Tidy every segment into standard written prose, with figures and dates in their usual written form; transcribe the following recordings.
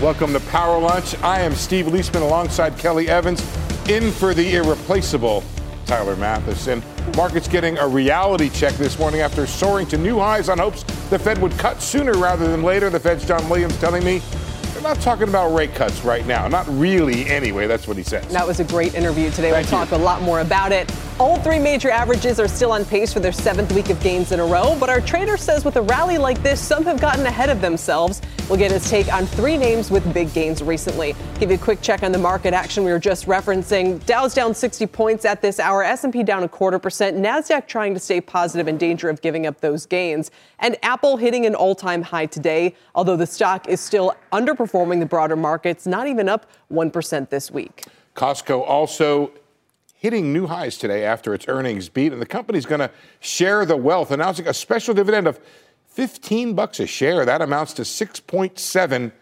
Welcome to Power Lunch. I am Steve Leisman alongside Kelly Evans, in for the irreplaceable Tyler Matheson. Market's getting a reality check this morning after soaring to new highs on hopes the Fed would cut sooner rather than later. The Fed's John Williams telling me they're not talking about rate cuts right now. Not really, anyway. That's what he says. That was a great interview today. We'll talk a lot more about it. All three major averages are still on pace for their seventh week of gains in a row, but our trader says with a rally like this, some have gotten ahead of themselves. We'll get his take on three names with big gains recently. Give you a quick check on the market action we were just referencing. Dow's down 60 points at this hour, S&P down 0.25%, NASDAQ trying to stay positive in danger of giving up those gains, and Apple hitting an all-time high today, although the stock is still underperforming the broader markets, not even up 1% this week. Costco also hitting new highs today after its earnings beat, and the company's going to share the wealth, announcing a special dividend of $15 a share. That amounts to $6.7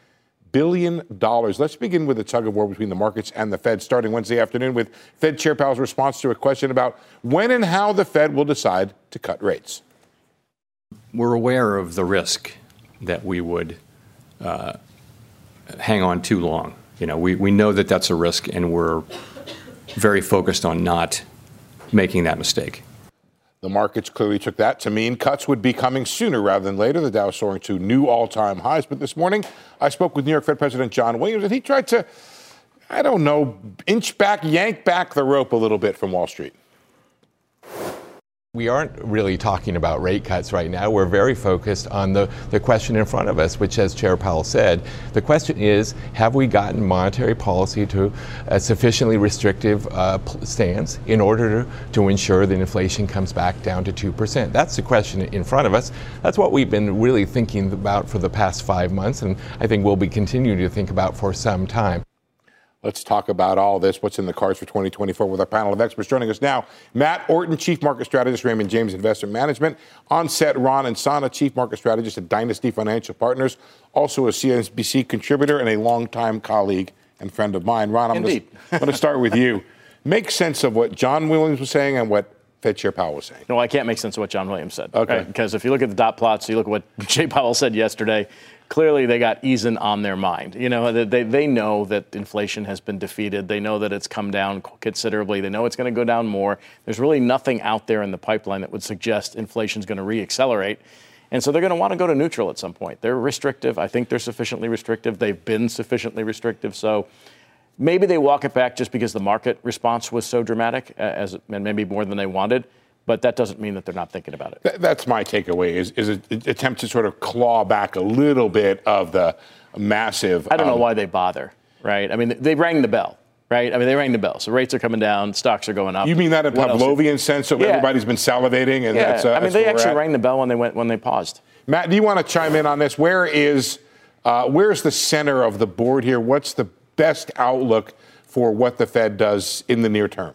billion. Let's begin with a tug of war between the markets and the Fed, starting Wednesday afternoon with Fed Chair Powell's response to a question about when and how the Fed will decide to cut rates. We're aware of the risk that we would hang on too long. We know that that's a risk, and we're very focused on not making that mistake. The markets clearly took that to mean cuts would be coming sooner rather than later. The Dow soaring to new all-time highs. But this morning, I spoke with New York Fed President John Williams, and he tried to, inch back, yank back the rope a little bit from Wall Street. We aren't really talking about rate cuts right now. We're very focused on the question in front of us, which, as Chair Powell said, the question is, have we gotten monetary policy to a sufficiently restrictive stance in order to ensure that inflation comes back down to 2%? That's the question in front of us. That's what we've been really thinking about for the past 5 months, and I think we'll be continuing to think about for some time. Let's talk about all this, what's in the cards for 2024 with our panel of experts. Joining us now, Matt Orton, Chief Market Strategist, Raymond James Investment Management. On set, Ron Insana, Chief Market Strategist at Dynasty Financial Partners, also a CNBC contributor and a longtime colleague and friend of mine. Ron, I'm going to start with you. Make sense of what John Williams was saying and what Fed Chair Powell was saying. No, I can't make sense of what John Williams said. Okay. Right? Because if you look at the dot plots, you look at what Jay Powell said yesterday, clearly they got easing on their mind. They know that inflation has been defeated. They know that it's come down considerably. They know it's going to go down more. There's really nothing out there in the pipeline that would suggest inflation's going to reaccelerate. And so they're going to want to go to neutral at some point. They're restrictive. I think they're sufficiently restrictive. They've been sufficiently restrictive. So maybe they walk it back just because the market response was so dramatic, and maybe more than they wanted. But that doesn't mean that they're not thinking about it. That's my takeaway, is an attempt to sort of claw back a little bit of the massive... I don't know why they bother, right? I mean, they rang the bell, right? I mean, they rang the bell. So rates are coming down, stocks are going up. You mean that in Pavlovian sense of everybody's been salivating? And yeah, they actually rang the bell when they paused. Matt, do you want to chime in on this? Where's the center of the board here? What's the best outlook for what the Fed does in the near term?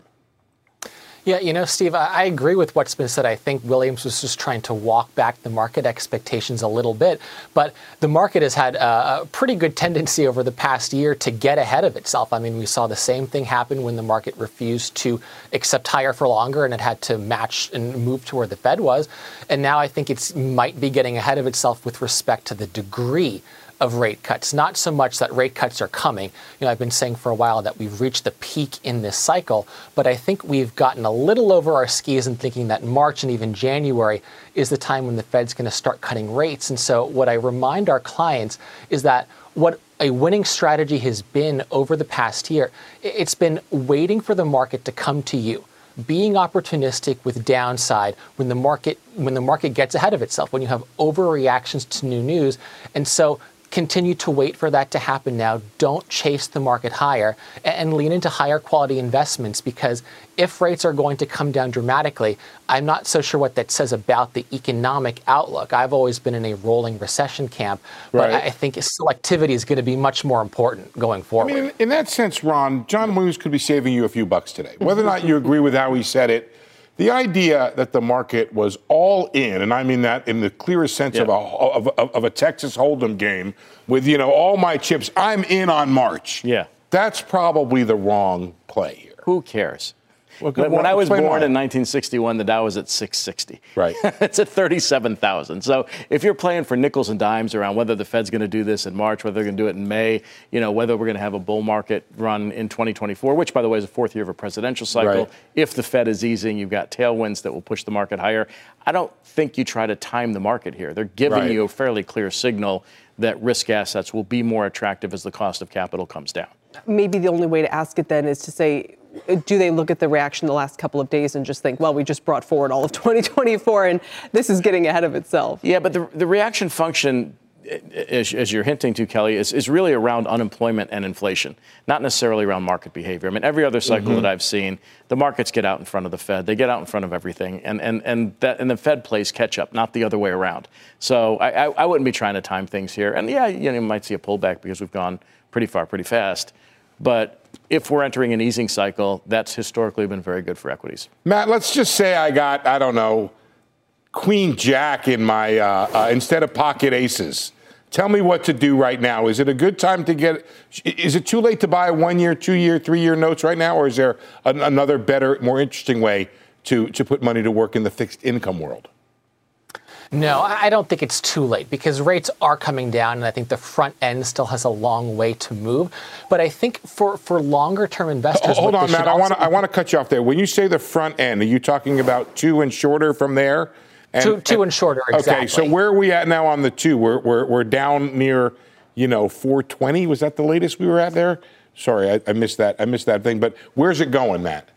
Yeah, Steve, I agree with what's been said. I think Williams was just trying to walk back the market expectations a little bit. But the market has had a pretty good tendency over the past year to get ahead of itself. I mean, we saw the same thing happen when the market refused to accept higher for longer and it had to match and move to where the Fed was. And now I think it might be getting ahead of itself with respect to the degree of rate cuts. Not so much that rate cuts are coming. I've been saying for a while that we've reached the peak in this cycle, but I think we've gotten a little over our skis in thinking that March and even January is the time when the Fed's going to start cutting rates. And so what I remind our clients is that what a winning strategy has been over the past year, it's been waiting for the market to come to you. Being opportunistic with downside when the market gets ahead of itself, when you have overreactions to new news. And so continue to wait for that to happen now. Don't chase the market higher and lean into higher quality investments, because if rates are going to come down dramatically, I'm not so sure what that says about the economic outlook. I've always been in a rolling recession camp, but I think selectivity is going to be much more important going forward. I mean, in that sense, Ron, John Williams could be saving you a few bucks today. Whether or not you agree with how he said it, the idea that the market was all in, and I mean that in the clearest sense of a Texas Hold'em game, with, you know, all my chips, I'm in on March. Yeah. That's probably the wrong play here. Who cares? Well, when I was born in 1961, the Dow was at 660. Right. It's at 37,000. So if you're playing for nickels and dimes around whether the Fed's going to do this in March, whether they're going to do it in May, you know, whether we're going to have a bull market run in 2024, which, by the way, is the fourth year of a presidential cycle. Right. If the Fed is easing, you've got tailwinds that will push the market higher. I don't think you try to time the market here. They're giving you a fairly clear signal that risk assets will be more attractive as the cost of capital comes down. Maybe the only way to ask it then is to say, do they look at the reaction the last couple of days and just think, well, we just brought forward all of 2024 and this is getting ahead of itself? Yeah, but the reaction function, as you're hinting to, Kelly, is really around unemployment and inflation, not necessarily around market behavior. I mean, every other cycle that I've seen, the markets get out in front of the Fed. They get out in front of everything. And the Fed plays catch-up, not the other way around. So I wouldn't be trying to time things here. And, yeah, you know, you might see a pullback because we've gone pretty far, pretty fast. But if we're entering an easing cycle, that's historically been very good for equities. Matt, let's just say I got, I don't know, Queen Jack in my, instead of pocket aces. Tell me what to do right now. Is it a good time to get, is it too late to buy 1 year, 2 year, 3 year notes right now? Or is there another better, more interesting way to put money to work in the fixed income world? No, I don't think it's too late, because rates are coming down, and I think the front end still has a long way to move. But I think for longer-term investors... Hold on, Matt. I want to cut you off there. When you say the front end, are you talking about two and shorter from there? And, two and shorter, exactly. Okay, so where are we at now on the two? We're down near, you know, 420. Was that the latest we were at there? Sorry, I missed that. I missed that thing. But where's it going, Matt?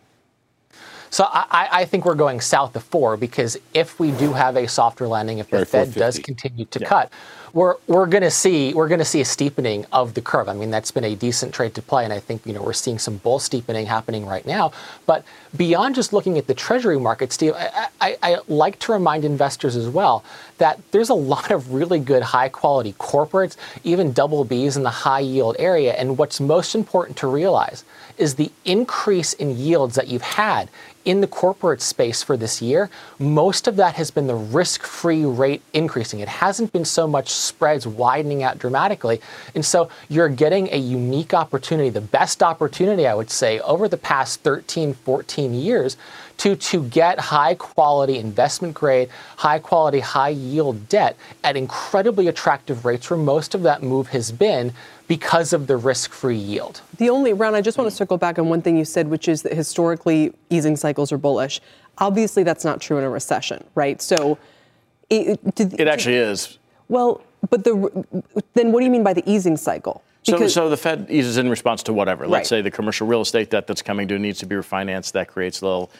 So I think we're going south of 4, because if we do have a softer landing, if the Fed does continue to cut, we're going to see a steepening of the curve. I mean, that's been a decent trade to play, and I think, you know, we're seeing some bull steepening happening right now. But beyond just looking at the Treasury market, Steve, I like to remind investors as well that there's a lot of really good high-quality corporates, even double Bs in the high-yield area. And what's most important to realize is the increase in yields that you've had in the corporate space for this year. Most of that has been the risk-free rate increasing. It hasn't been so much spreads widening out dramatically. And so you're getting a unique opportunity, the best opportunity, I would say, over the past 13, 14 years to get high-quality investment-grade, high-quality, high-yield debt at incredibly attractive rates, where most of that move has been because of the risk-free yield. The only, Ron, I just want to circle back on one thing you said, which is that historically easing cycles are bullish. Obviously, that's not true in a recession, right? So it actually is. Well, but then what do you mean by the easing cycle? So the Fed eases in response to whatever. Let's say the commercial real estate debt that's coming due needs to be refinanced. That creates a little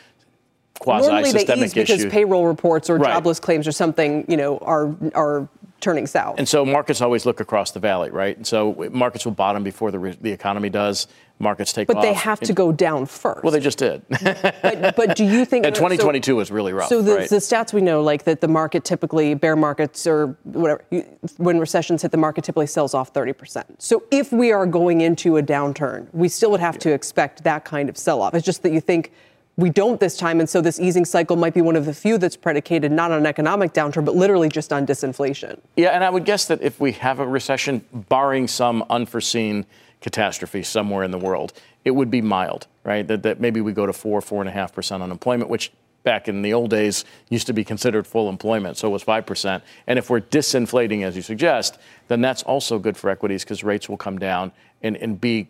quasi-systemic issue. Because payroll reports or jobless claims or something, you know, are turning south. And so markets always look across the valley, right? And so markets will bottom before the economy does. Markets take off. But they have to go down first. Well, they just did. but do you think... And 2022 was really rough, so the stats we know, like that the market typically, bear markets or whatever, when recessions hit, the market typically sells off 30%. So if we are going into a downturn, we still would have to expect that kind of sell-off. It's just that you think... We don't this time, and so this easing cycle might be one of the few that's predicated not on an economic downturn, but literally just on disinflation. Yeah, and I would guess that if we have a recession, barring some unforeseen catastrophe somewhere in the world, it would be mild, right? That maybe we go to 4.5% unemployment, which back in the old days used to be considered full employment, so it was 5%. And if we're disinflating, as you suggest, then that's also good for equities, because rates will come down and be...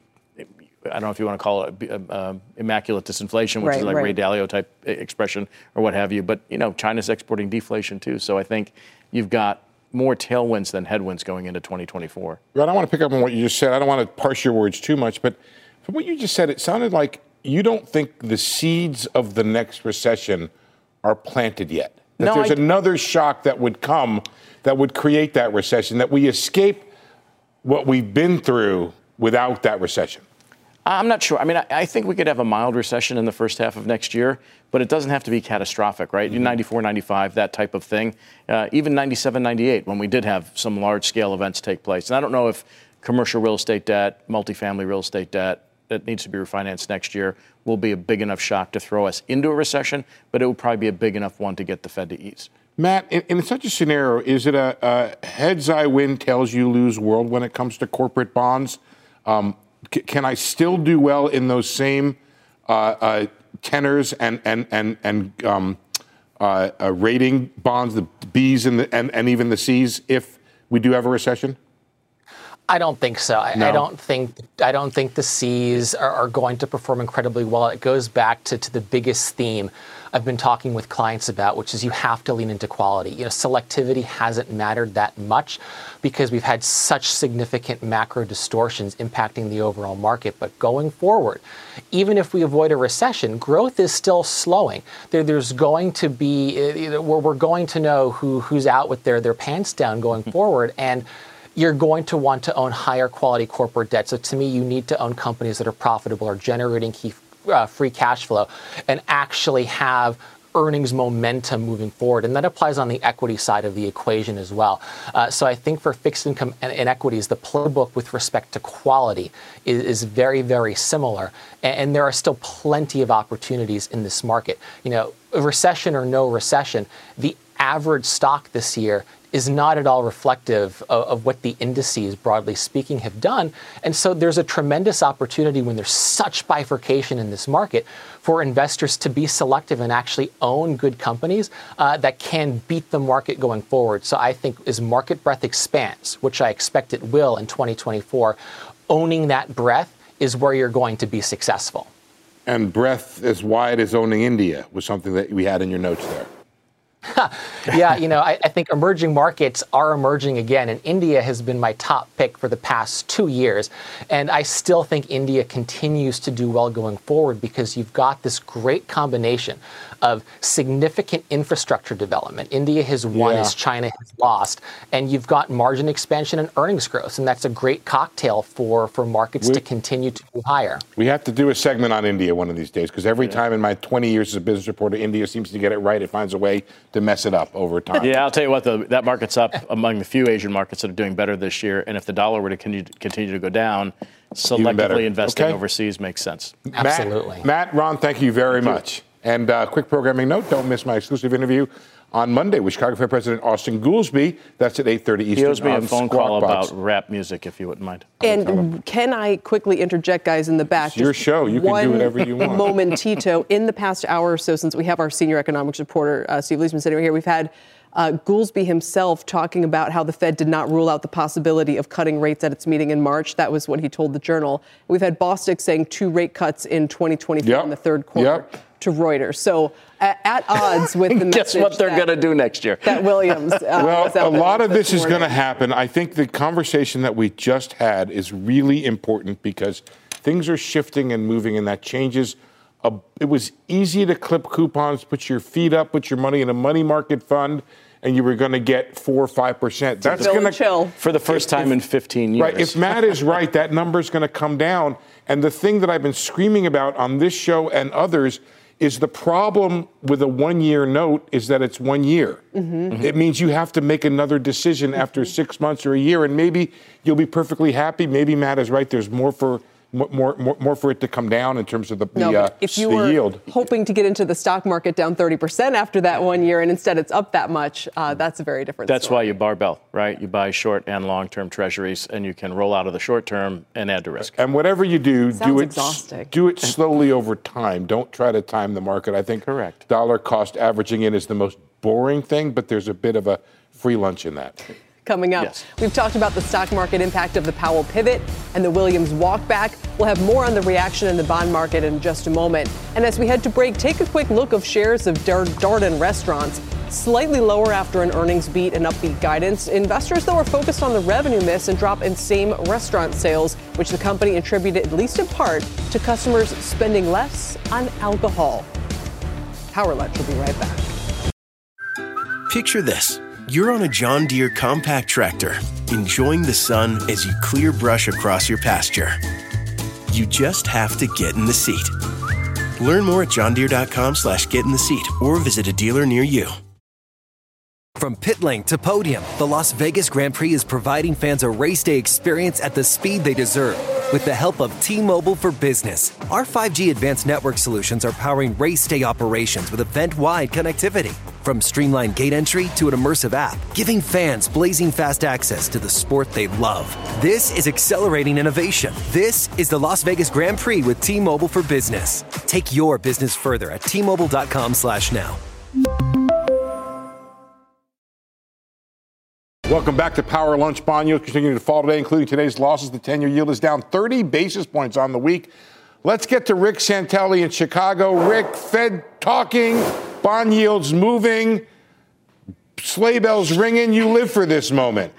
I don't know if you want to call it immaculate disinflation, which is like Ray Dalio type expression or what have you. But, you know, China's exporting deflation, too. So I think you've got more tailwinds than headwinds going into 2024. Ron, I want to pick up on what you just said. I don't want to parse your words too much. But from what you just said, it sounded like you don't think the seeds of the next recession are planted yet. That there's another shock that would come that would create that recession, that we escape what we've been through without that recession? I'm not sure. I mean, I think we could have a mild recession in the first half of next year, but it doesn't have to be catastrophic, right? Mm-hmm. 94, 95, that type of thing. Even 97, 98, when we did have some large-scale events take place. And I don't know if commercial real estate debt, multifamily real estate debt, that needs to be refinanced next year will be a big enough shock to throw us into a recession, but it will probably be a big enough one to get the Fed to ease. Matt, in such a scenario, is it a heads I win, tails you lose world when it comes to corporate bonds? Can I still do well in those same tenors and rating bonds, the Bs and even the Cs, if we do have a recession? I don't think so. No. I don't think the Cs are going to perform incredibly well. It goes back to the biggest theme I've been talking with clients about, which is you have to lean into quality. You know, selectivity hasn't mattered that much because we've had such significant macro distortions impacting the overall market. But going forward, even if we avoid a recession, growth is still slowing. There's going to be, you know, we're going to know who's out with their pants down going forward. And you're going to want to own higher quality corporate debt. So to me, you need to own companies that are profitable, are generating free cash flow, and actually have earnings momentum moving forward. And that applies on the equity side of the equation as well. So I think for fixed income and equities, the playbook with respect to quality is very, very similar. And there are still plenty of opportunities in this market. You know, recession or no recession, the average stock this year is not at all reflective of what the indices, broadly speaking, have done. And so there's a tremendous opportunity when there's such bifurcation in this market for investors to be selective and actually own good companies that can beat the market going forward. So I think as market breadth expands, which I expect it will in 2024, owning that breadth is where you're going to be successful. And breadth as wide as owning India was something that we had in your notes there. Yeah, you know, I think emerging markets are emerging again, and India has been my top pick for the past 2 years. And I still think India continues to do well going forward because you've got this great combination of significant infrastructure development. India has won as China has lost, and you've got margin expansion and earnings growth, and that's a great cocktail for markets to continue to go higher. We have to do a segment on India one of these days, because every time in my 20 years as a business reporter, India seems to get it right. It finds a way to mess it up over time. Yeah, I'll tell you what, that market's up among the few Asian markets that are doing better this year, and if the dollar were to continue to go down, selectively investing overseas makes sense. Absolutely. Matt, Ron, thank you very much. And a quick programming note, don't miss my exclusive interview on Monday with Chicago Fed President Austan Goolsbee. That's at 8:30 Eastern. He owes me a phone call about rap music, if you wouldn't mind. And can I quickly interject, guys, in the back? It's your show. You can do whatever you want. Momentito. In the past hour or so, since we have our senior economics reporter, Steve Leisman, sitting right here, we've had Goolsbee himself talking about how the Fed did not rule out the possibility of cutting rates at its meeting in March. That was what he told the Journal. We've had Bostic saying 2 rate cuts in 2024 in the third quarter. To Reuters. So at odds with the message. Guess what they're going to do next year. That Williams. Well, a lot of this is going to happen. I think the conversation that we just had is really important because things are shifting and moving, and that changes. It was easy to clip coupons, put your feet up, put your money in a money market fund, and you were going to get 4 or 5%. That's going to chill for the first time in 15 years. Right. If Matt is right, that number is going to come down. And the thing that I've been screaming about on this show and others is the problem with a one-year note is that it's 1 year. It means you have to make another decision after 6 months or a year, and maybe you'll be perfectly happy. Maybe Matt is right. There's more for it to come down in terms of the yield. Hoping to get into the stock market down 30% after that 1 year, and instead it's up that much, that's a very different story. Why you barbell, right? You buy short and long-term treasuries, and you can roll out of the short term and add to risk. And whatever you do, do it slowly over time. Don't try to time the market. I think dollar cost averaging in is the most boring thing, but there's a bit of a free lunch in that. Coming up, we've talked about the stock market impact of the Powell pivot and the Williams walk back. We'll have more on the reaction in the bond market in just a moment. And as we head to break, take a quick look of shares of Darden Restaurants, slightly lower after an earnings beat and upbeat guidance. Investors, though, are focused on the revenue miss and drop in same restaurant sales, which the company attributed, at least in part, to customers spending less on alcohol. Power Lunch will be right back. Picture this. You're on a John Deere compact tractor, enjoying the sun as you clear brush across your pasture. You just have to get in the seat. Learn more at johndeere.com/get in the seat or visit a dealer near you. From pit lane to podium, the Las Vegas Grand Prix is providing fans a race day experience at the speed they deserve. With the help of T-Mobile for Business, our 5G advanced network solutions are powering race day operations with event-wide connectivity. From streamlined gate entry to an immersive app, giving fans blazing fast access to the sport they love. This is accelerating innovation. This is the Las Vegas Grand Prix with T-Mobile for Business. Take your business further at T-Mobile.com/now. Welcome back to Power Lunch. Bond yields continuing to fall today, including today's losses. The 10-year yield is down 30 basis points on the week. Let's get to Rick Santelli in Chicago. Rick, Fed talking, bond yields moving, sleigh bells ringing. You live for this moment.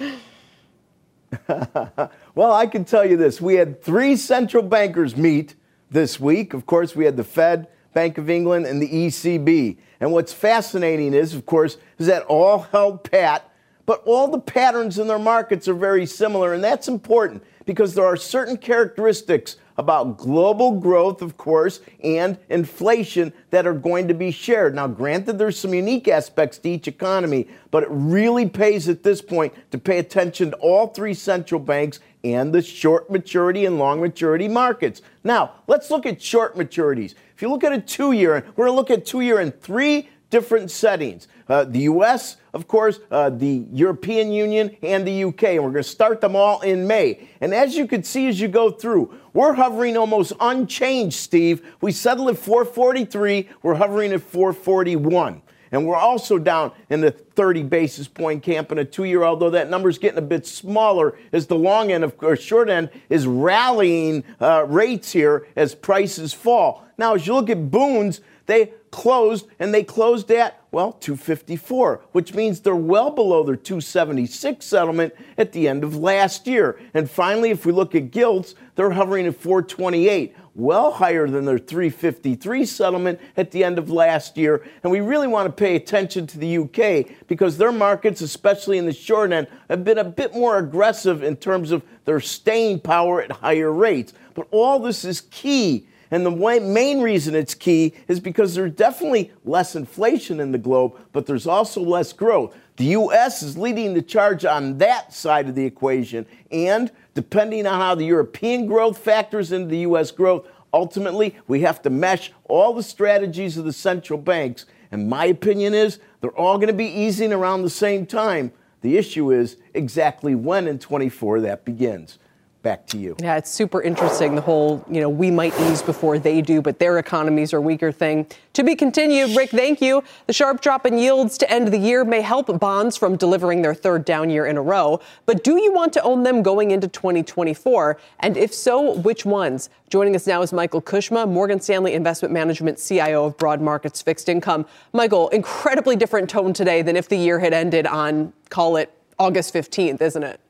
Well, I can tell you this. We had three central bankers meet this week. Of course, we had the Fed, Bank of England, and the ECB. And what's fascinating is, of course, is that all held pat. But all the patterns in their markets are very similar, and that's important because there are certain characteristics about global growth, of course, and inflation that are going to be shared. Now, granted, there's some unique aspects to each economy, but it really pays at this point to pay attention to all three central banks and the short maturity and long maturity markets. Now, let's look at short maturities. If you look at a two-year, we're going to look at two-year in three different settings. The U.S., of course, the European Union, and the U.K. And we're going to start them all in May. And as you can see as you go through, we're hovering almost unchanged, Steve. We settled at 443. We're hovering at 441. And we're also down in the 30 basis point camp in a two-year, although that number's getting a bit smaller as the long end, of course, short end is rallying rates here as prices fall. Now, as you look at Boone's, they closed, and they closed at, well, 254, which means they're well below their 276 settlement at the end of last year. And finally, if we look at gilts, they're hovering at 428, well higher than their 353 settlement at the end of last year. And we really want to pay attention to the UK because their markets, especially in the short end, have been a bit more aggressive in terms of their staying power at higher rates. But all this is key. And the main reason it's key is because there's definitely less inflation in the globe, but there's also less growth. The U.S. is leading the charge on that side of the equation. And depending on how the European growth factors into the U.S. growth, ultimately, we have to mesh all the strategies of the central banks. And my opinion is they're all going to be easing around the same time. The issue is exactly when in 2024 that begins. Back to you. Yeah, it's super interesting, the whole, we might ease before they do, but their economies are weaker thing. To be continued, Rick, thank you. The sharp drop in yields to end the year may help bonds from delivering their third down year in a row, but do you want to own them going into 2024? And if so, which ones? Joining us now is Michael Kushma, Morgan Stanley Investment Management CIO of Broad Markets Fixed Income. Michael, incredibly different tone today than if the year had ended on, call it, August 15th, isn't it?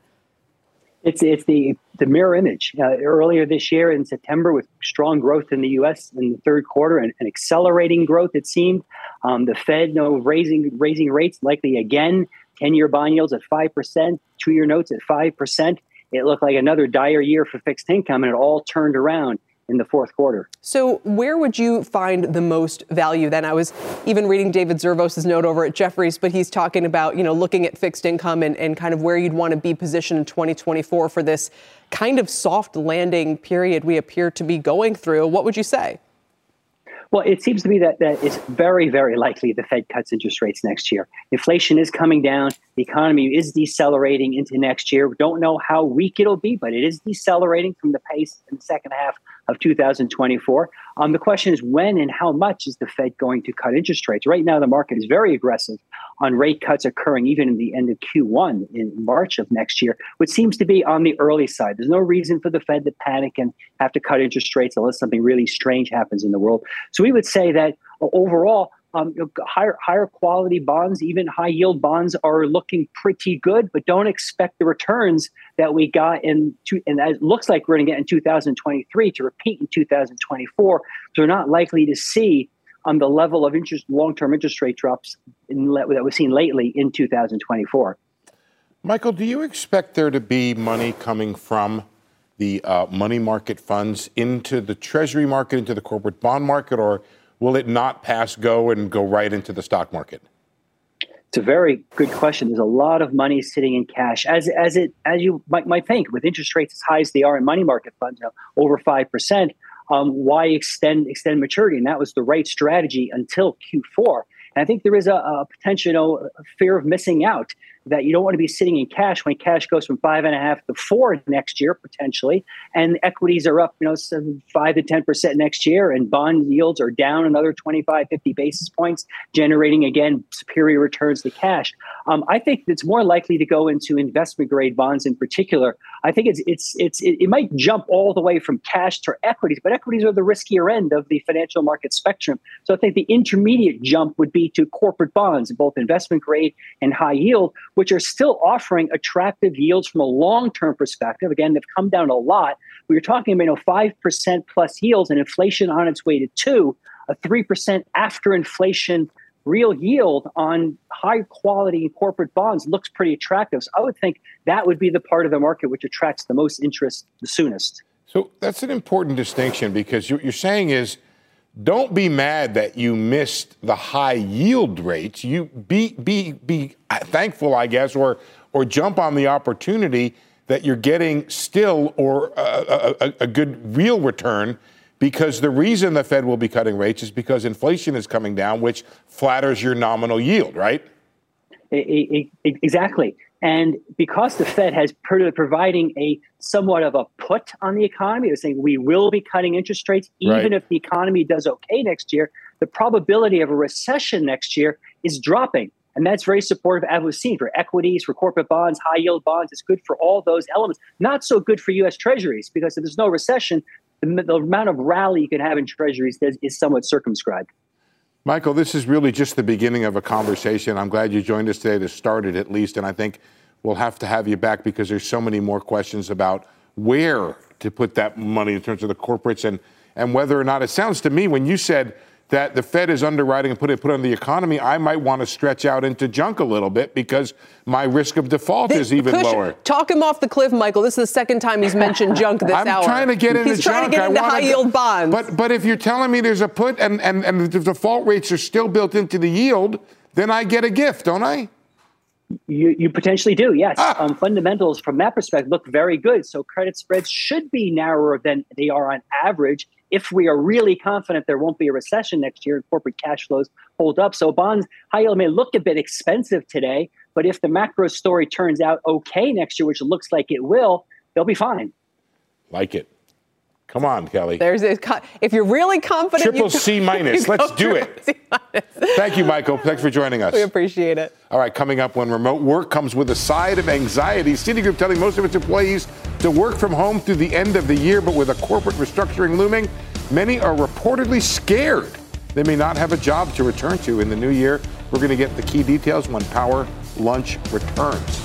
It's the mirror image. Earlier this year in September, with strong growth in the U.S. in the third quarter and accelerating growth, it seemed. The Fed raising rates likely again. 10-year bond yields at 5%, two-year notes at 5%. It looked like another dire year for fixed income, and it all turned around in the fourth quarter. So where would you find the most value then? I was even reading David Zervos's note over at Jefferies, but he's talking about, looking at fixed income and kind of where you'd want to be positioned in 2024 for this kind of soft landing period we appear to be going through. What would you say? Well, it seems to me that it's very, very likely the Fed cuts interest rates next year. Inflation is coming down. The economy is decelerating into next year. We don't know how weak it'll be, but it is decelerating from the pace in the second half of 2024. The question is when and how much is the Fed going to cut interest rates? Right now, the market is very aggressive on rate cuts occurring even in the end of Q1 in March of next year, which seems to be on the early side. There's no reason for the Fed to panic and have to cut interest rates unless something really strange happens in the world. So we would say that overall, higher quality bonds, even high yield bonds, are looking pretty good, but don't expect the returns that we got and it looks like we're going to get in 2023 to repeat in 2024. So we're not likely to see on the level of interest, long-term interest rate drops that we've seen lately in 2024. Michael, do you expect there to be money coming from the money market funds into the Treasury market, into the corporate bond market, or will it not pass go and go right into the stock market? It's a very good question. There's a lot of money sitting in cash, as you might think, with interest rates as high as they are in money market funds, now over 5%. Why extend maturity? And that was the right strategy until Q4. And I think there is a potential fear of missing out, that you don't want to be sitting in cash when cash goes from 5.5 to 4 next year potentially, and equities are up 5 to 10% next year, and bond yields are down another 25-50 basis points, generating again superior returns to cash. I think it's more likely to go into investment grade bonds in particular. I think it might jump all the way from cash to equities, but equities are the riskier end of the financial market spectrum. So I think the intermediate jump would be to corporate bonds, both investment grade and high yield, which are still offering attractive yields from a long-term perspective. Again, they've come down a lot. We were talking about 5% plus yields and inflation on its way to 2%, a 3% after inflation real yield on high-quality corporate bonds looks pretty attractive. So I would think that would be the part of the market which attracts the most interest the soonest. So that's an important distinction, because what you're saying is, don't be mad that you missed the high yield rates. You be thankful, I guess, or jump on the opportunity that you're getting still, or a good real return, because the reason the Fed will be cutting rates is because inflation is coming down, which flatters your nominal yield, right? Exactly. And because the Fed has providing a somewhat of a put on the economy, they're saying we will be cutting interest rates, even if the economy does okay next year, the probability of a recession next year is dropping. And that's very supportive, as we've seen, for equities, for corporate bonds, high yield bonds. It's good for all those elements. Not so good for U.S. treasuries, because if there's no recession, the amount of rally you can have in treasuries is somewhat circumscribed. Michael, this is really just the beginning of a conversation. I'm glad you joined us today to start it, at least, and I think we'll have to have you back, because there's so many more questions about where to put that money in terms of the corporates, and whether or not. It sounds to me, when you said that the Fed is underwriting and put it on the economy, I might want to stretch out into junk a little bit, because my risk of default is even lower. Talk him off the cliff, Michael. This is the second time he's mentioned junk this hour. I'm trying to get into junk. He's trying to get into high-yield bonds. But if you're telling me there's a put and the default rates are still built into the yield, then I get a gift, don't I? You potentially do, yes. Fundamentals from that perspective look very good. So credit spreads should be narrower than they are on average, if we are really confident there won't be a recession next year and corporate cash flows hold up. So bonds, high yield may look a bit expensive today, but if the macro story turns out okay next year, which it looks like it will, they'll be fine. Like it. Come on, Kelly. If you're really confident. Triple C minus. Let's do it. Thank you, Michael. Thanks for joining us. We appreciate it. All right, coming up, when remote work comes with a side of anxiety, Citigroup telling most of its employees to work from home through the end of the year, but with a corporate restructuring looming, many are reportedly scared they may not have a job to return to in the new year. We're going to get the key details when Power Lunch returns.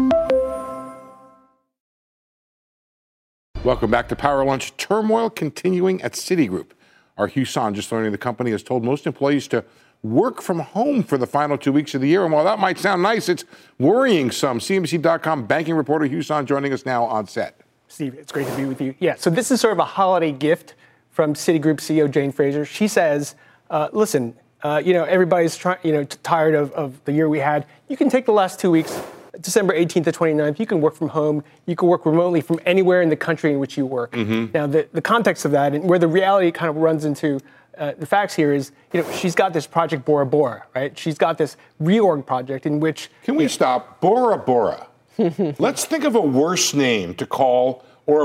Welcome back to Power Lunch. Turmoil continuing at Citigroup. Our Hugh Son just learning the company has told most employees to work from home for the final 2 weeks of the year. And while that might sound nice, it's worrying some. CNBC.com banking reporter Hugh Son joining us now on set. Steve, it's great to be with you. Yeah, so this is sort of a holiday gift from Citigroup CEO Jane Fraser. She says, listen, everybody's tired of the year we had. You can take the last 2 weeks. December 18th to 29th, you can work from home. You can work remotely from anywhere in the country in which you work. Mm-hmm. Now, the context of that, and where the reality kind of runs into the facts here, is she's got this Project Bora Bora, right? She's got this reorg project in which... Can we stop? Bora Bora. Let's think of a worse name to call or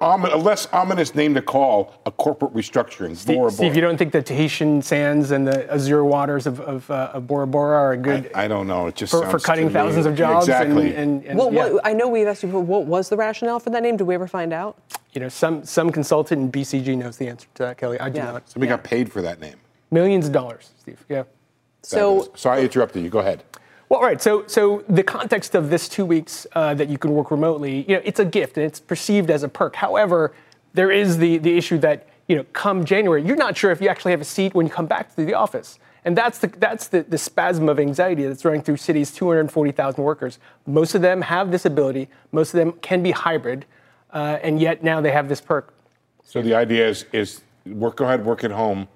a less ominous name to call a corporate restructuring, Bora Bora. Steve, you don't think the Tahitian sands and the azure waters of Bora Bora are a good... I don't know. It just for cutting thousands of jobs. Exactly. I know we've asked you before, what was the rationale for that name? Did we ever find out? You know, some consultant in BCG knows the answer to that, Kelly. I do not. Somebody got paid for that name. Millions of dollars, Steve. Yeah. So sorry I interrupted you. Go ahead. Well, all right. So the context of this 2 weeks that you can work remotely, you know, it's a gift and it's perceived as a perk. However, there is the issue that, you know, come January, you're not sure if you actually have a seat when you come back to the office. And that's the spasm of anxiety that's running through Citi's 240,000 workers. Most of them have this ability. Most of them can be hybrid, and yet now they have this perk. So the idea is work at home.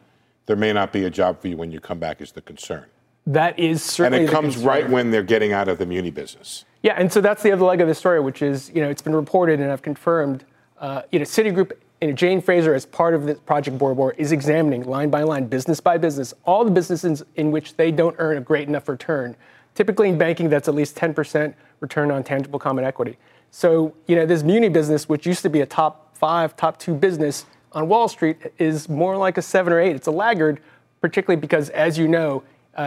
There may not be a job for you when you come back is the concern. That is certainly. And it comes right when they're getting out of the muni business. Yeah, and so that's the other leg of the story, which is, you know, it's been reported and I've confirmed, you know, Citigroup and Jane Fraser, as part of the Project Bora Bora, is examining line by line, business by business, all the businesses in which they don't earn a great enough return. Typically in banking, that's at least 10% return on tangible common equity. So, you know, this muni business, which used to be a top 5, top 2 business on Wall Street, is more like a 7 or 8. It's a laggard, particularly because, as you know,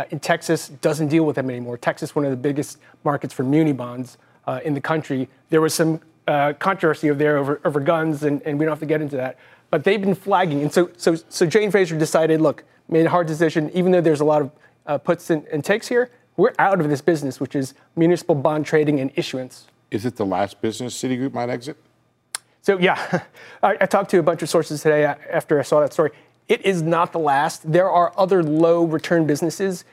in Texas doesn't deal with them anymore. Texas, one of the biggest markets for muni bonds in the country. There was some controversy over guns, and we don't have to get into that. But they've been flagging. And so Jane Fraser decided, look, made a hard decision, even though there's a lot of puts and takes here, we're out of this business, which is municipal bond trading and issuance. Is it the last business Citigroup might exit? So, yeah, I talked to a bunch of sources today after I saw that story. It is not the last. There are other low-return businesses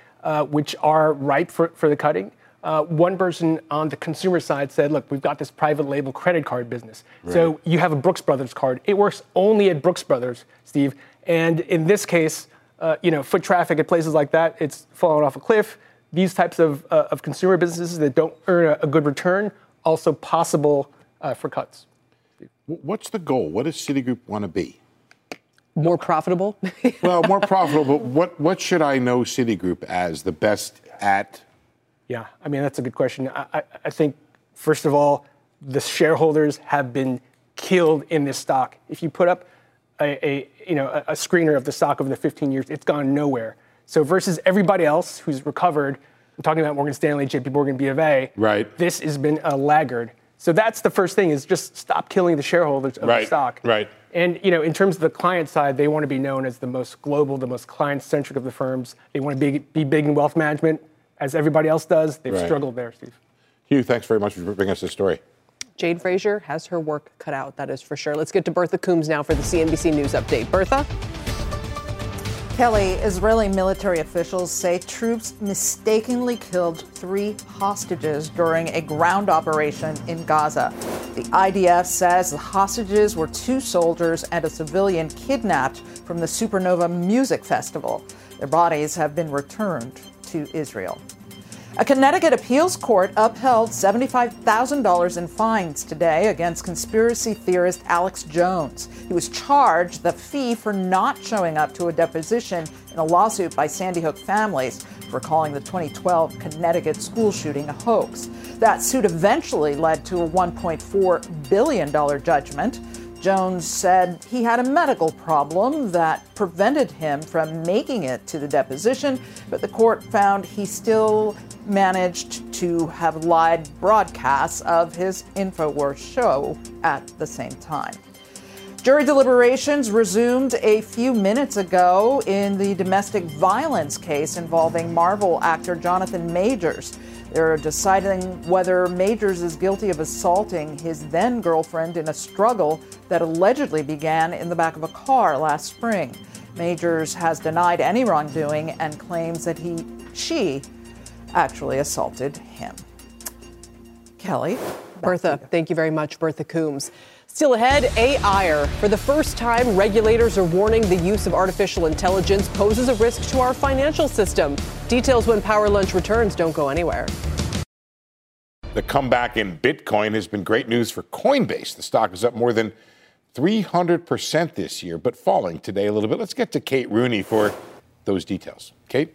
which are ripe for the cutting. One person on the consumer side said, look, we've got this private label credit card business. Right. So you have a Brooks Brothers card. It works only at Brooks Brothers, Steve. And in this case, you know, foot traffic at places like that, it's fallen off a cliff. These types of consumer businesses that don't earn a good return, also possible for cuts. What's the goal? What does Citigroup want to be? More profitable? Well, more profitable. But what should I know Citigroup as the best at? Yeah, I mean, that's a good question. I think, first of all, the shareholders have been killed in this stock. If you put up a screener of the stock over the 15 years, it's gone nowhere. So versus everybody else who's recovered, I'm talking about Morgan Stanley, J.P. Morgan, B of A. Right. This has been a laggard. So that's the first thing, is just stop killing the shareholders of the stock. Right. And, you know, in terms of the client side, they want to be known as the most global, the most client-centric of the firms. They want to be big in wealth management, as everybody else does. They've struggled there, Steve. Hugh, thanks very much for bringing us this story. Jane Fraser has her work cut out, that is for sure. Let's get to Bertha Coombs now for the CNBC News Update. Bertha? Kelly, Israeli military officials say troops mistakenly killed 3 hostages during a ground operation in Gaza. The IDF says the hostages were 2 soldiers and a civilian kidnapped from the Supernova Music Festival. Their bodies have been returned to Israel. A Connecticut appeals court upheld $75,000 in fines today against conspiracy theorist Alex Jones. He was charged the fee for not showing up to a deposition in a lawsuit by Sandy Hook families for calling the 2012 Connecticut school shooting a hoax. That suit eventually led to a $1.4 billion judgment. Jones said he had a medical problem that prevented him from making it to the deposition, but the court found he still managed to have live broadcasts of his InfoWars show at the same time. Jury deliberations resumed a few minutes ago in the domestic violence case involving Marvel actor Jonathan Majors. They're deciding whether Majors is guilty of assaulting his then-girlfriend in a struggle that allegedly began in the back of a car last spring. Majors has denied any wrongdoing and claims that she actually assaulted him. Kelly? Bertha, thank you very much, Bertha Coombs. Still ahead, AIR. For the first time, regulators are warning the use of artificial intelligence poses a risk to our financial system. Details when Power Lunch returns. Don't go anywhere. The comeback in Bitcoin has been great news for Coinbase. The stock is up more than 300% this year, but falling today a little bit. Let's get to Kate Rooney for those details. Kate?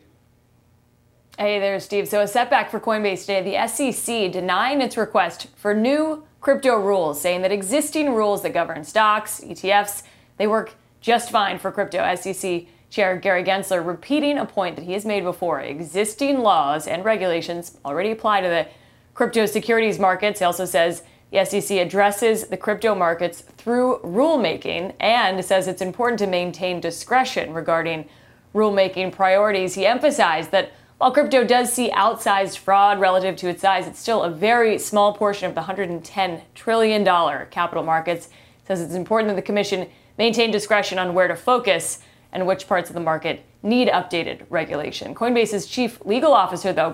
Hey there, Steve. So a setback for Coinbase today. The SEC denying its request for new crypto rules, saying that existing rules that govern stocks, ETFs, they work just fine for crypto. SEC Chair Gary Gensler repeating a point that he has made before. Existing laws and regulations already apply to the crypto securities markets. He also says the SEC addresses the crypto markets through rulemaking and says it's important to maintain discretion regarding rulemaking priorities. He emphasized that while crypto does see outsized fraud relative to its size, it's still a very small portion of the $110 trillion capital markets. He says it's important that the commission maintain discretion on where to focus and which parts of the market need updated regulation. Coinbase's chief legal officer, though,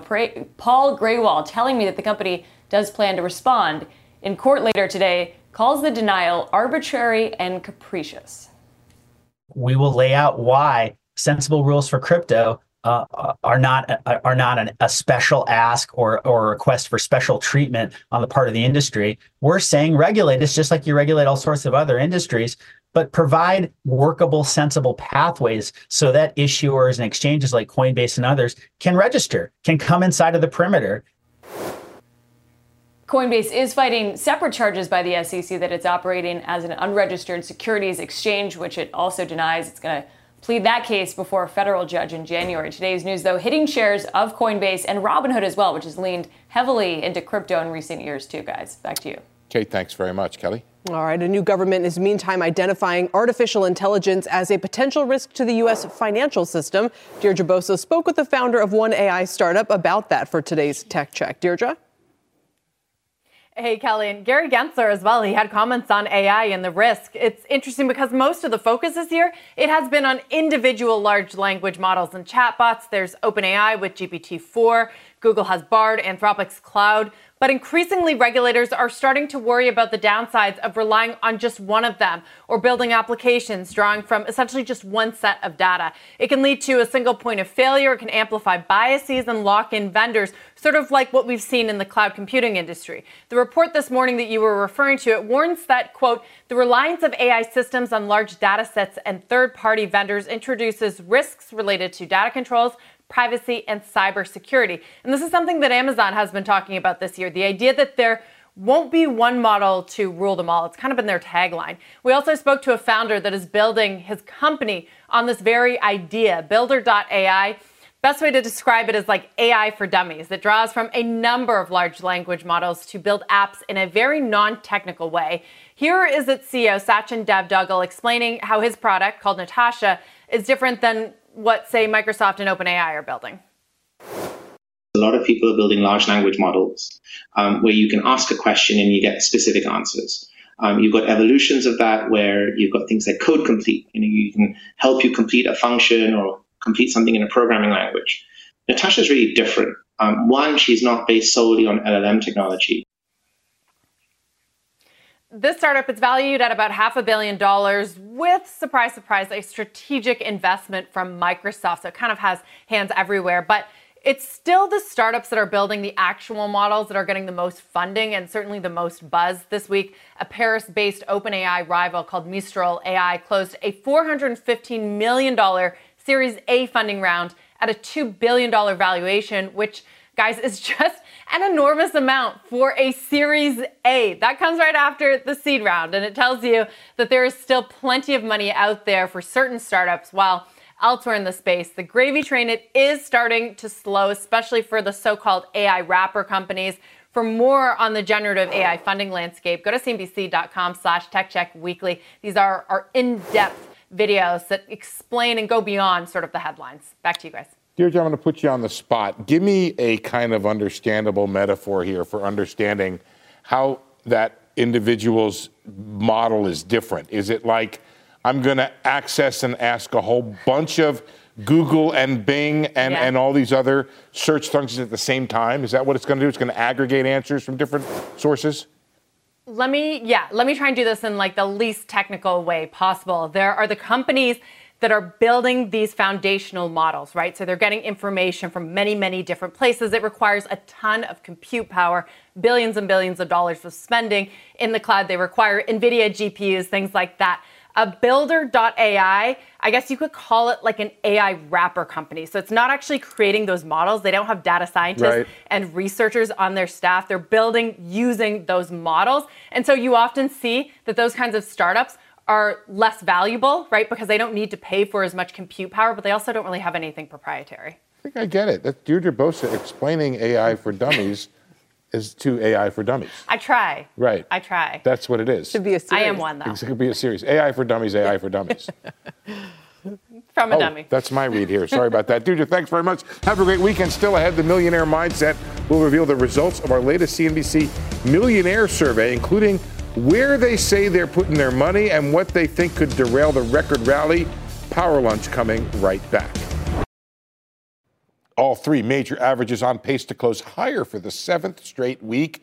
Paul Grewal, telling me that the company does plan to respond in court later today, calls the denial arbitrary and capricious. We will lay out why sensible rules for crypto are not a special ask or a request for special treatment on the part of the industry. We're saying regulate us just like you regulate all sorts of other industries, but provide workable, sensible pathways so that issuers and exchanges like Coinbase and others can register, can come inside of the perimeter. Coinbase is fighting separate charges by the SEC that it's operating as an unregistered securities exchange, which it also denies. It's going to plead that case before a federal judge in January. Today's news, though, hitting shares of Coinbase and Robinhood as well, which has leaned heavily into crypto in recent years, too, guys. Back to you. Kate, thanks very much. Kelly? All right. A new government is, meantime, identifying artificial intelligence as a potential risk to the U.S. financial system. Deirdre Bosa spoke with the founder of one AI startup about that for today's Tech Check. Deirdre? Hey, Kelly, and Gary Gensler as well. He had comments on AI and the risk. It's interesting because most of the focus this year, it has been on individual large language models and chatbots. There's OpenAI with GPT-4. Google has Bard, Anthropic's Claude. But increasingly, regulators are starting to worry about the downsides of relying on just one of them or building applications drawing from essentially just one set of data. It can lead to a single point of failure. It can amplify biases and lock in vendors, sort of like what we've seen in the cloud computing industry. The report this morning that you were referring to, it warns that, quote, the reliance of AI systems on large data sets and third-party vendors introduces risks related to data controls, privacy, and cybersecurity. And this is something that Amazon has been talking about this year, the idea that there won't be one model to rule them all. It's kind of been their tagline. We also spoke to a founder that is building his company on this very idea, Builder.ai. Best way to describe it is like AI for dummies that draws from a number of large language models to build apps in a very non-technical way. Here is its CEO, Sachin Devdugal, explaining how his product, called Natasha, is different than what, say, Microsoft and OpenAI are building. A lot of people are building large language models where you can ask a question and you get specific answers. You've got evolutions of that where you've got things like code complete. You know, you can help you complete a function or complete something in a programming language. Natasha's really different. One, she's not based solely on LLM technology. This startup is valued at about $500 million with, surprise, surprise, a strategic investment from Microsoft. So it kind of has hands everywhere. But it's still the startups that are building the actual models that are getting the most funding and certainly the most buzz this week. A Paris-based OpenAI rival called Mistral AI closed a $415 million Series A funding round at a $2 billion valuation, which, guys, is just an enormous amount for a Series A. That comes right after the seed round, and it tells you that there is still plenty of money out there for certain startups, while elsewhere in the space, the gravy train, it is starting to slow, especially for the so-called AI wrapper companies. For more on the generative AI funding landscape, go to cnbc.com/techcheckweekly. These are our in-depth videos that explain and go beyond sort of the headlines. Back to you guys. Deirdre, I'm going to put you on the spot. Give me a kind of understandable metaphor here for understanding how that individual's model is different. Is it like I'm going to access and ask a whole bunch of Google and Bing and all these other search functions at the same time? Is that what it's going to do? It's going to aggregate answers from different sources? Let me try and do this in like the least technical way possible. There are the companies that are building these foundational models, right? So they're getting information from many, many different places. It requires a ton of compute power, billions and billions of dollars of spending in the cloud. They require NVIDIA GPUs, things like that. Builder.ai, I guess you could call it like an AI wrapper company. So it's not actually creating those models. They don't have data scientists and researchers on their staff. They're building using those models. And so you often see that those kinds of startups are less valuable, right? Because they don't need to pay for as much compute power, but they also don't really have anything proprietary. I think I get it. That's Deirdre Bosa explaining AI for dummies. Is to AI for dummies. I try. Right. I try. That's what it is. Should be a series. I am one, though. It could be a series. AI for dummies, AI for dummies. From a dummy. That's my read here. Sorry about that. Deirdre, thanks very much. Have a great weekend. Still ahead, the Millionaire Mindset will reveal the results of our latest CNBC Millionaire Survey, including where they say they're putting their money and what they think could derail the record rally. Power Lunch coming right back. All three major averages on pace to close higher for the 7th straight week,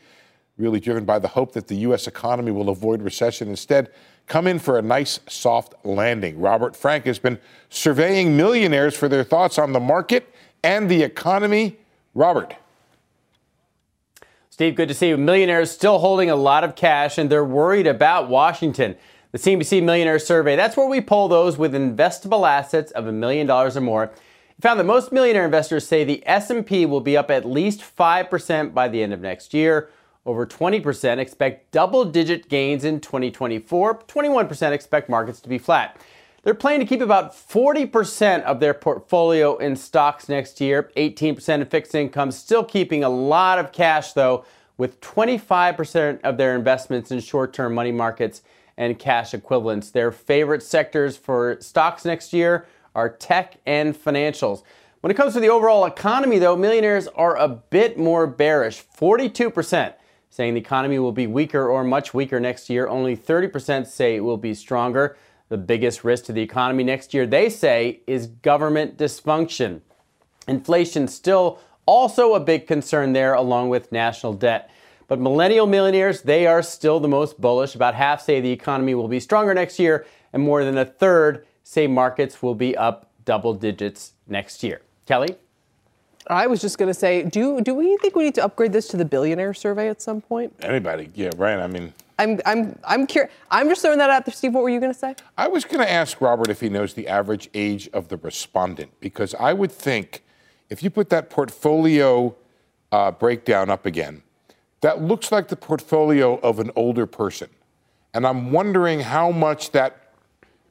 really driven by the hope that the U.S. economy will avoid recession. Instead, come in for a nice, soft landing. Robert Frank has been surveying millionaires for their thoughts on the market and the economy. Robert. Steve, good to see you. Millionaires still holding a lot of cash, and they're worried about Washington. The CNBC Millionaire Survey, that's where we poll those with investable assets of $1 million or more. Found that most millionaire investors say the S&P will be up at least 5% by the end of next year. Over 20% expect double-digit gains in 2024. 21% expect markets to be flat. They're planning to keep about 40% of their portfolio in stocks next year, 18% in fixed income, still keeping a lot of cash, though, with 25% of their investments in short-term money markets and cash equivalents. Their favorite sectors for stocks next year are tech and financials. When it comes to the overall economy, though, millionaires are a bit more bearish. 42% saying the economy will be weaker or much weaker next year. Only 30% say it will be stronger. The biggest risk to the economy next year, they say, is government dysfunction. Inflation still also a big concern there, along with national debt. But millennial millionaires, they are still the most bullish. About half say the economy will be stronger next year, and more than a third say markets will be up double digits next year. Kelly? I was just going to say, do we think we need to upgrade this to the billionaire survey at some point? Anybody, yeah, right, I mean. I'm curious. I'm just throwing that out there. Steve, what were you going to say? I was going to ask Robert if he knows the average age of the respondent, because I would think if you put that portfolio breakdown up again, that looks like the portfolio of an older person. And I'm wondering how much that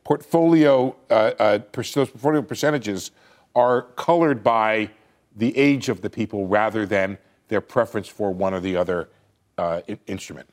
portfolio, those portfolio percentages are colored by the age of the people rather than their preference for one or the other instrument.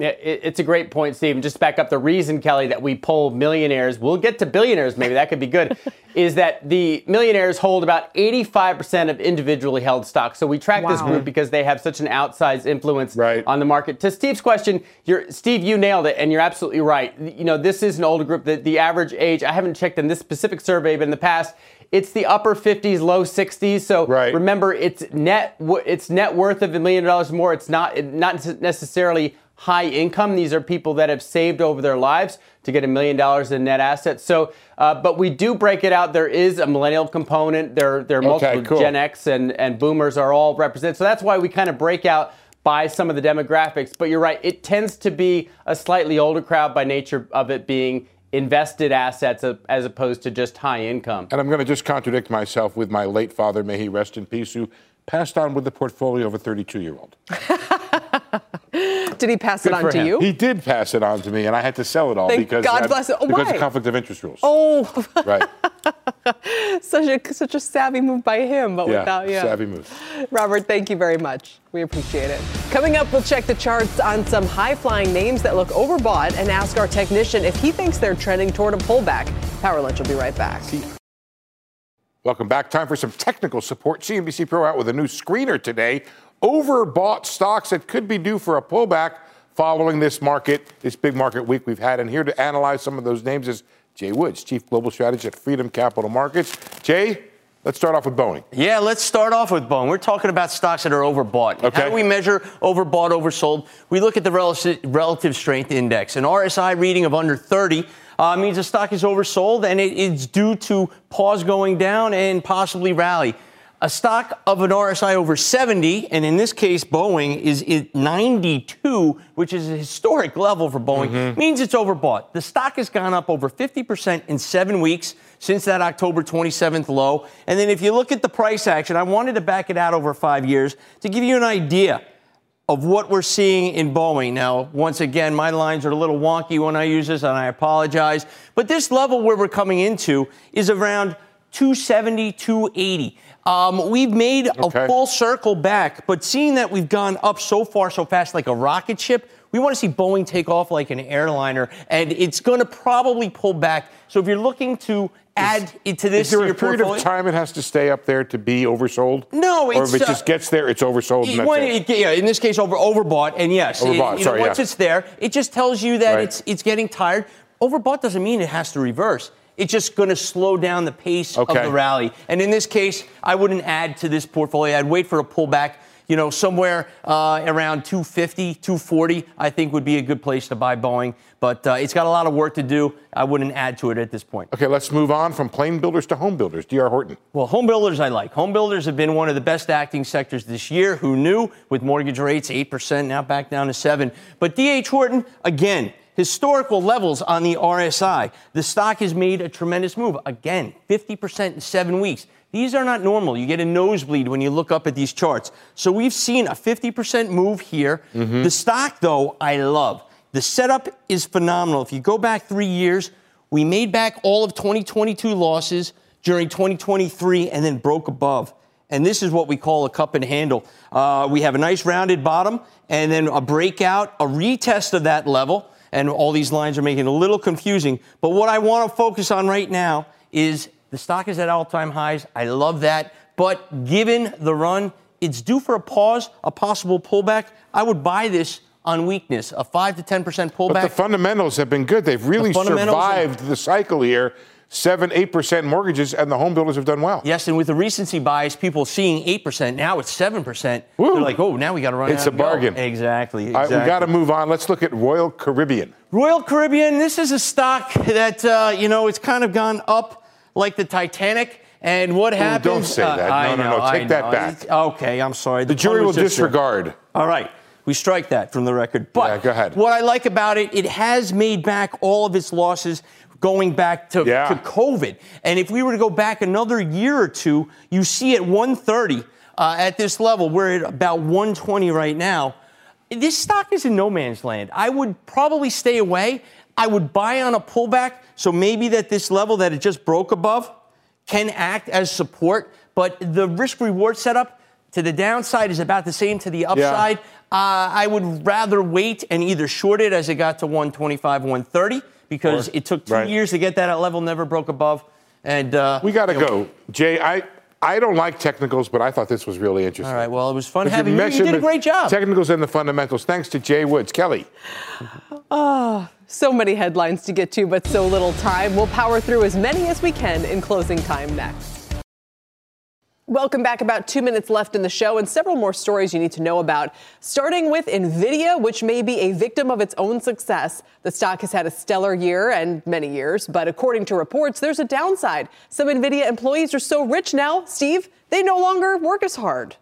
Yeah, it's a great point, Steve. And just to back up the reason, Kelly, that we poll millionaires, we'll get to billionaires, maybe that could be good, is that the millionaires hold about 85% of individually held stocks. So we track this group because they have such an outsized influence on the market. To Steve's question, Steve, you nailed it, and you're absolutely right. You know, this is an older group. The average age, I haven't checked in this specific survey, but in the past, it's the upper 50s, low 60s. So remember, it's net worth of $1 million more. It's not necessarily high income. These are people that have saved over their lives to get $1 million in net assets. So, but we do break it out. There is a millennial component. There are multiple Gen X and boomers are all represented. So that's why we kind of break out by some of the demographics. But you're right. It tends to be a slightly older crowd by nature of it being invested assets as opposed to just high income. And I'm going to just contradict myself with my late father, may he rest in peace, who passed on with the portfolio of a 32-year-old. Did he pass it on to you? He did pass it on to me, and I had to sell it all because of conflict of interest rules. Oh, right. Such a savvy move by him, but savvy move. Robert, thank you very much. We appreciate it. Coming up, we'll check the charts on some high-flying names that look overbought and ask our technician if he thinks they're trending toward a pullback. Power Lunch will be right back. Welcome back. Time for some technical support. CNBC Pro out with a new screener today. Overbought stocks that could be due for a pullback following this big market week we've had. And here to analyze some of those names is Jay Woods, Chief Global Strategist at Freedom Capital Markets. Jay, let's start off with Boeing. Yeah, let's start off with Boeing. We're talking about stocks that are overbought. Okay. How do we measure overbought, oversold? We look at the relative strength index. An RSI reading of under 30 means the stock is oversold and it's due to pause going down and possibly rally. A stock of an RSI over 70, and in this case, Boeing is at 92, which is a historic level for Boeing, means it's overbought. The stock has gone up over 50% in 7 weeks since that October 27th low. And then if you look at the price action, I wanted to back it out over 5 years to give you an idea of what we're seeing in Boeing. Now, once again, my lines are a little wonky when I use this, and I apologize. But this level where we're coming into is around 270, 280. We've made a full circle back, but seeing that we've gone up so far so fast like a rocket ship, we want to see Boeing take off like an airliner, and it's going to probably pull back. So if you're looking to add to this, is there a period of time it has to stay up there to be oversold? No, it's, or if it just gets there, it's oversold. And that's it. Yeah, in this case, overbought, and yes, once it's there, it just tells you that it's getting tired. Overbought doesn't mean it has to reverse. It's just going to slow down the pace of the rally. And in this case, I wouldn't add to this portfolio. I'd wait for a pullback, you know, somewhere around 250, 240, I think would be a good place to buy Boeing. But it's got a lot of work to do. I wouldn't add to it at this point. Okay, let's move on from plane builders to home builders. D.R. Horton. Well, home builders I like. Home builders have been one of the best acting sectors this year. Who knew? With mortgage rates 8%, now back down to 7%. But D.H. Horton, again, historical levels on the RSI. The stock has made a tremendous move. Again, 50% in 7 weeks. These are not normal. You get a nosebleed when you look up at these charts. So we've seen a 50% move here. The stock, though, I love. The setup is phenomenal. If you go back 3 years, we made back all of 2022 losses during 2023 and then broke above. And this is what we call a cup and handle. We have a nice rounded bottom and then a breakout, a retest of that level. And all these lines are making it a little confusing. But what I want to focus on right now is the stock is at all-time highs. I love that. But given the run, it's due for a pause, a possible pullback. I would buy this on weakness, a 5 to 10% pullback. But the fundamentals have been good. They've really survived the cycle here. 7, 8% mortgages, and the home builders have done well. Yes, and with the recency bias, people seeing 8%, now it's 7%. Woo. They're like, oh, now we got to run out. It's a bargain. Exactly. All right, we got to move on. Let's look at Royal Caribbean. Royal Caribbean, this is a stock that, you know, it's kind of gone up like the Titanic. And what happens? Don't say that. No. Take that back. It's, okay, I'm sorry. The jury will disregard. All right. We strike that from the record. But go ahead. What I like about it, it has made back all of its losses going back to COVID. And if we were to go back another year or two, you see at 130 at this level, we're at about 120 right now. This stock is in no man's land. I would probably stay away. I would buy on a pullback. So maybe that this level that it just broke above can act as support. But the risk-reward setup to the downside is about the same to the upside. Yeah. I would rather wait and either short it as it got to 125, 130, because it took two years to get that at level, never broke above. And we got to go. Jay, I don't like technicals, but I thought this was really interesting. All right, well, it was fun having you. You did a great job. Technicals and the fundamentals. Thanks to Jay Woods. Kelly. Oh, so many headlines to get to, but so little time. We'll power through as many as we can in closing time next. Welcome back. About 2 minutes left in the show and several more stories you need to know about, starting with NVIDIA, which may be a victim of its own success. The stock has had a stellar year and many years, but according to reports, there's a downside. Some NVIDIA employees are so rich now, Steve, they no longer work as hard.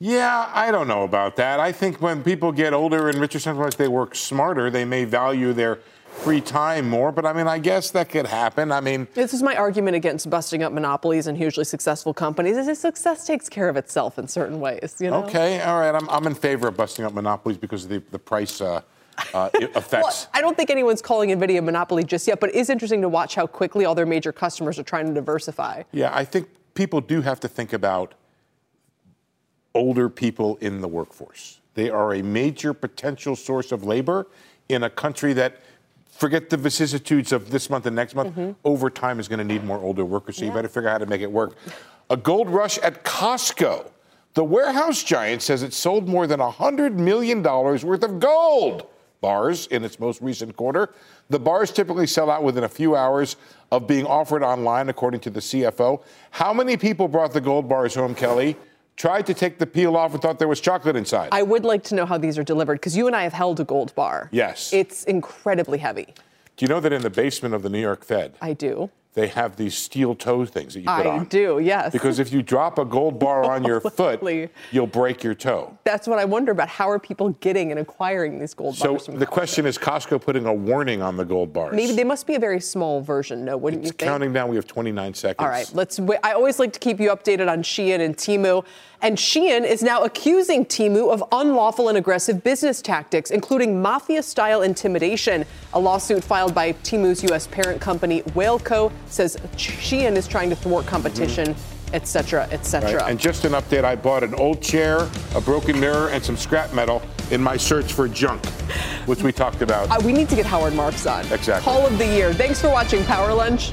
Yeah, I don't know about that. I think when people get older and richer, sometimes they work smarter. They may value their free time more, but I mean, I guess that could happen. I mean, this is my argument against busting up monopolies and hugely successful companies. Is success takes care of itself in certain ways. You know? Okay, all right. I'm in favor of busting up monopolies because of the price effects. Well, I don't think anyone's calling NVIDIA a monopoly just yet, but it is interesting to watch how quickly all their major customers are trying to diversify. Yeah, I think people do have to think about older people in the workforce. They are a major potential source of labor in a country that, forget the vicissitudes of this month and next month. Over time is going to need more older workers, so you better figure out how to make it work. A gold rush at Costco. The warehouse giant says it sold more than $100 million worth of gold bars in its most recent quarter. The bars typically sell out within a few hours of being offered online, according to the CFO. How many people brought the gold bars home, Kelly? Tried to take the peel off and thought there was chocolate inside. I would like to know how these are delivered, because you and I have held a gold bar. Yes. It's incredibly heavy. Do you know that in the basement of the New York Fed? I do. they have these steel toe things that you put on. I do, yes. Because if you drop a gold bar on your foot, you'll break your toe. That's what I wonder about. How are people getting and acquiring these gold bars? So the question is, Costco putting a warning on the gold bars? Maybe they must be a very small version, though, wouldn't you think? It's counting down. We have 29 seconds. All right, let's wait. I always like to keep you updated on Shein and Temu. And Shein is now accusing Temu of unlawful and aggressive business tactics, including mafia-style intimidation. A lawsuit filed by Temu's U.S. parent company, Whaleco, says Shein is trying to thwart competition, et cetera, et cetera. Right. And just an update, I bought an old chair, a broken mirror, and some scrap metal in my search for junk, which we talked about. We need to get Howard Marks on. Exactly. Call of the year. Thanks for watching Power Lunch.